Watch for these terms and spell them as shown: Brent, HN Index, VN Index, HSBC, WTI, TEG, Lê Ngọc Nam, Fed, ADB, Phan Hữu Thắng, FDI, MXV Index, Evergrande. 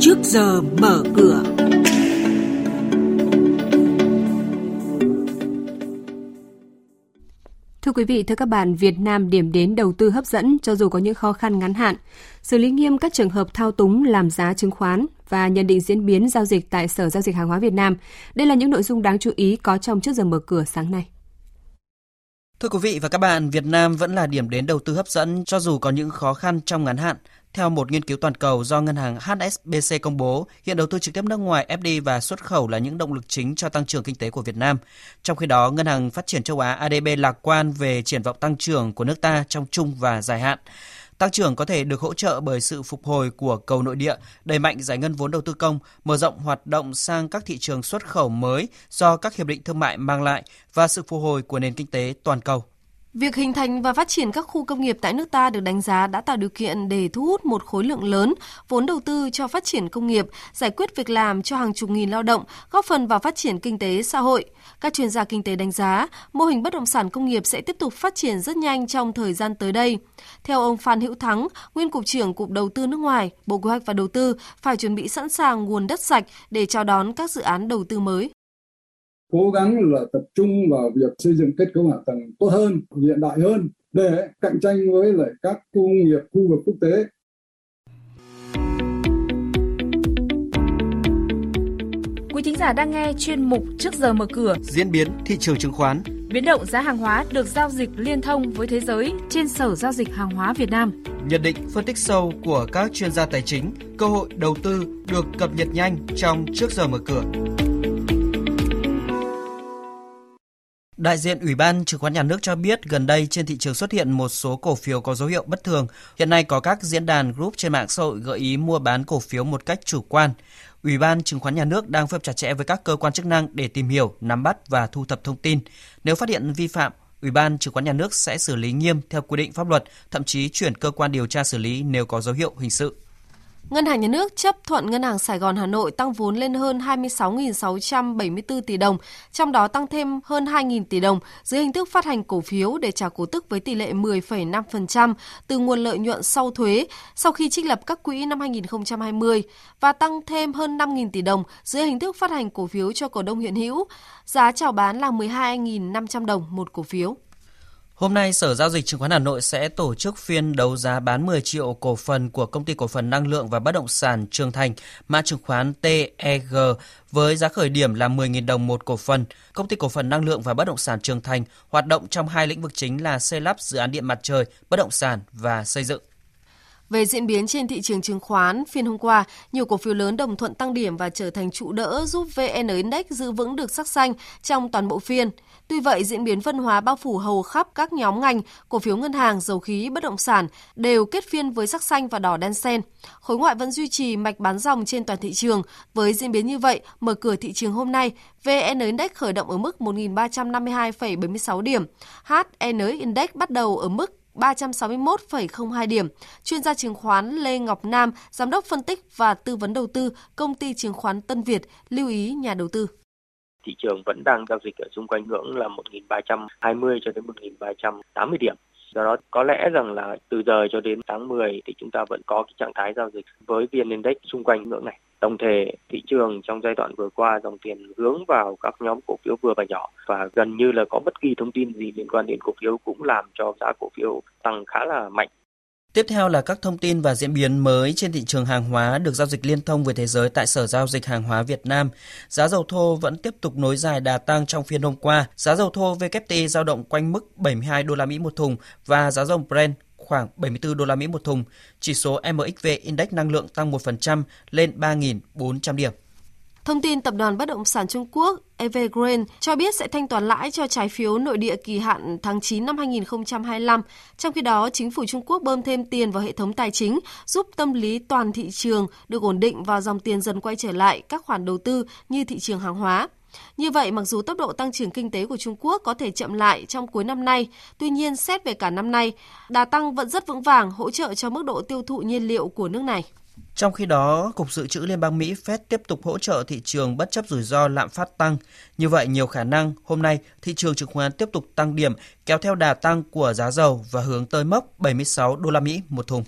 trước giờ mở cửa. Thưa quý vị, thưa các bạn, Việt Nam điểm đến đầu tư hấp dẫn cho dù có những khó khăn ngắn hạn, xử lý nghiêm các trường hợp thao túng làm giá chứng khoán và nhận định diễn biến giao dịch tại Sở Giao dịch Hàng hóa Việt Nam. Đây là những nội dung đáng chú ý có trong trước giờ mở cửa sáng nay. Thưa quý vị và các bạn, Việt Nam vẫn là điểm đến đầu tư hấp dẫn cho dù có những khó khăn trong ngắn hạn. Theo một nghiên cứu toàn cầu do ngân hàng HSBC công bố, hiện đầu tư trực tiếp nước ngoài FDI và xuất khẩu là những động lực chính cho tăng trưởng kinh tế của Việt Nam. Trong khi đó, Ngân hàng Phát triển Châu Á ADB lạc quan về triển vọng tăng trưởng của nước ta trong trung và dài hạn. Tăng trưởng có thể được hỗ trợ bởi sự phục hồi của cầu nội địa, đẩy mạnh giải ngân vốn đầu tư công, mở rộng hoạt động sang các thị trường xuất khẩu mới do các hiệp định thương mại mang lại và sự phục hồi của nền kinh tế toàn cầu. Việc hình thành và phát triển các khu công nghiệp tại nước ta được đánh giá đã tạo điều kiện để thu hút một khối lượng lớn vốn đầu tư cho phát triển công nghiệp, giải quyết việc làm cho hàng chục nghìn lao động, góp phần vào phát triển kinh tế xã hội. Các chuyên gia kinh tế đánh giá, mô hình bất động sản công nghiệp sẽ tiếp tục phát triển rất nhanh trong thời gian tới đây. Theo ông Phan Hữu Thắng, nguyên Cục trưởng Cục Đầu tư nước ngoài, Bộ Kế hoạch và Đầu tư, phải chuẩn bị sẵn sàng nguồn đất sạch để chào đón các dự án đầu tư mới. Cố gắng là tập trung vào việc xây dựng kết cấu hạ tầng tốt hơn, hiện đại hơn để cạnh tranh với lại các khu công nghiệp, khu vực quốc tế. Quý thính giả đang nghe chuyên mục Trước giờ mở cửa. Diễn biến thị trường chứng khoán, biến động giá hàng hóa được giao dịch liên thông với thế giới trên Sở Giao dịch Hàng hóa Việt Nam. Nhận định phân tích sâu của các chuyên gia tài chính, cơ hội đầu tư được cập nhật nhanh trong Trước giờ mở cửa. Đại diện Ủy ban Chứng khoán Nhà nước cho biết gần đây trên thị trường xuất hiện một số cổ phiếu có dấu hiệu bất thường. Hiện nay có các diễn đàn group trên mạng xã hội gợi ý mua bán cổ phiếu một cách chủ quan. Ủy ban Chứng khoán Nhà nước đang phối hợp chặt chẽ với các cơ quan chức năng để tìm hiểu, nắm bắt và thu thập thông tin. Nếu phát hiện vi phạm, Ủy ban Chứng khoán Nhà nước sẽ xử lý nghiêm theo quy định pháp luật, thậm chí chuyển cơ quan điều tra xử lý nếu có dấu hiệu hình sự. Ngân hàng Nhà nước chấp thuận Ngân hàng Sài Gòn Hà Nội tăng vốn lên hơn 26.674 tỷ đồng, trong đó tăng thêm hơn 2.000 tỷ đồng dưới hình thức phát hành cổ phiếu để trả cổ tức với tỷ lệ 10,5% từ nguồn lợi nhuận sau thuế sau khi trích lập các quỹ năm 2020 và tăng thêm hơn 5.000 tỷ đồng dưới hình thức phát hành cổ phiếu cho cổ đông hiện hữu. Giá chào bán là 12.500 đồng một cổ phiếu. Hôm nay, Sở Giao dịch Chứng khoán Hà Nội sẽ tổ chức phiên đấu giá bán 10 triệu cổ phần của Công ty Cổ phần Năng lượng và Bất động sản Trường Thành, mã chứng khoán TEG, với giá khởi điểm là 10.000 đồng một cổ phần. Công ty Cổ phần Năng lượng và Bất động sản Trường Thành hoạt động trong hai lĩnh vực chính là xây lắp dự án điện mặt trời, bất động sản và xây dựng. Về diễn biến trên thị trường chứng khoán, phiên hôm qua, nhiều cổ phiếu lớn đồng thuận tăng điểm và trở thành trụ đỡ giúp VN Index giữ vững được sắc xanh trong toàn bộ phiên. Tuy vậy, diễn biến phân hóa bao phủ hầu khắp các nhóm ngành, cổ phiếu ngân hàng, dầu khí, bất động sản đều kết phiên với sắc xanh và đỏ đan xen. Khối ngoại vẫn duy trì mạch bán dòng trên toàn thị trường. Với diễn biến như vậy, mở cửa thị trường hôm nay, VN Index khởi động ở mức 1.352,76 điểm, HN Index bắt đầu ở mức 361,02 điểm. Chuyên gia chứng khoán Lê Ngọc Nam, giám đốc phân tích và tư vấn đầu tư Công ty Chứng khoán Tân Việt, lưu ý nhà đầu tư. Thị trường vẫn đang giao dịch ở xung quanh ngưỡng là 1.320 cho đến 1.380 điểm. Do đó có lẽ rằng là từ giờ cho đến tháng 10 thì chúng ta vẫn có cái trạng thái giao dịch với VN Index xung quanh ngưỡng này. Tổng thể thị trường trong giai đoạn vừa qua dòng tiền hướng vào các nhóm cổ phiếu vừa và nhỏ và gần như là có bất kỳ thông tin gì liên quan đến cổ phiếu cũng làm cho giá cổ phiếu tăng khá là mạnh. Tiếp theo là các thông tin và diễn biến mới trên thị trường hàng hóa được giao dịch liên thông với thế giới tại Sở Giao dịch Hàng hóa Việt Nam. Giá dầu thô vẫn tiếp tục nối dài đà tăng trong phiên hôm qua. Giá dầu thô WTI dao động quanh mức 72 đô la Mỹ một thùng và giá dầu Brent khoảng 74 đô la Mỹ một thùng. Chỉ số MXV Index năng lượng tăng 1% lên 3.400 điểm. Thông tin tập đoàn bất động sản Trung Quốc Evergrande cho biết sẽ thanh toán lãi cho trái phiếu nội địa kỳ hạn tháng 9 năm 2025. Trong khi đó, chính phủ Trung Quốc bơm thêm tiền vào hệ thống tài chính, giúp tâm lý toàn thị trường được ổn định và dòng tiền dần quay trở lại các khoản đầu tư như thị trường hàng hóa. Như vậy, mặc dù tốc độ tăng trưởng kinh tế của Trung Quốc có thể chậm lại trong cuối năm nay, tuy nhiên xét về cả năm nay, đà tăng vẫn rất vững vàng, hỗ trợ cho mức độ tiêu thụ nhiên liệu của nước này. Trong khi đó, Cục Dự trữ Liên bang Mỹ Fed tiếp tục hỗ trợ thị trường bất chấp rủi ro lạm phát tăng. Như vậy, nhiều khả năng hôm nay thị trường chứng khoán tiếp tục tăng điểm kéo theo đà tăng của giá dầu và hướng tới mốc 76 đô la Mỹ một thùng.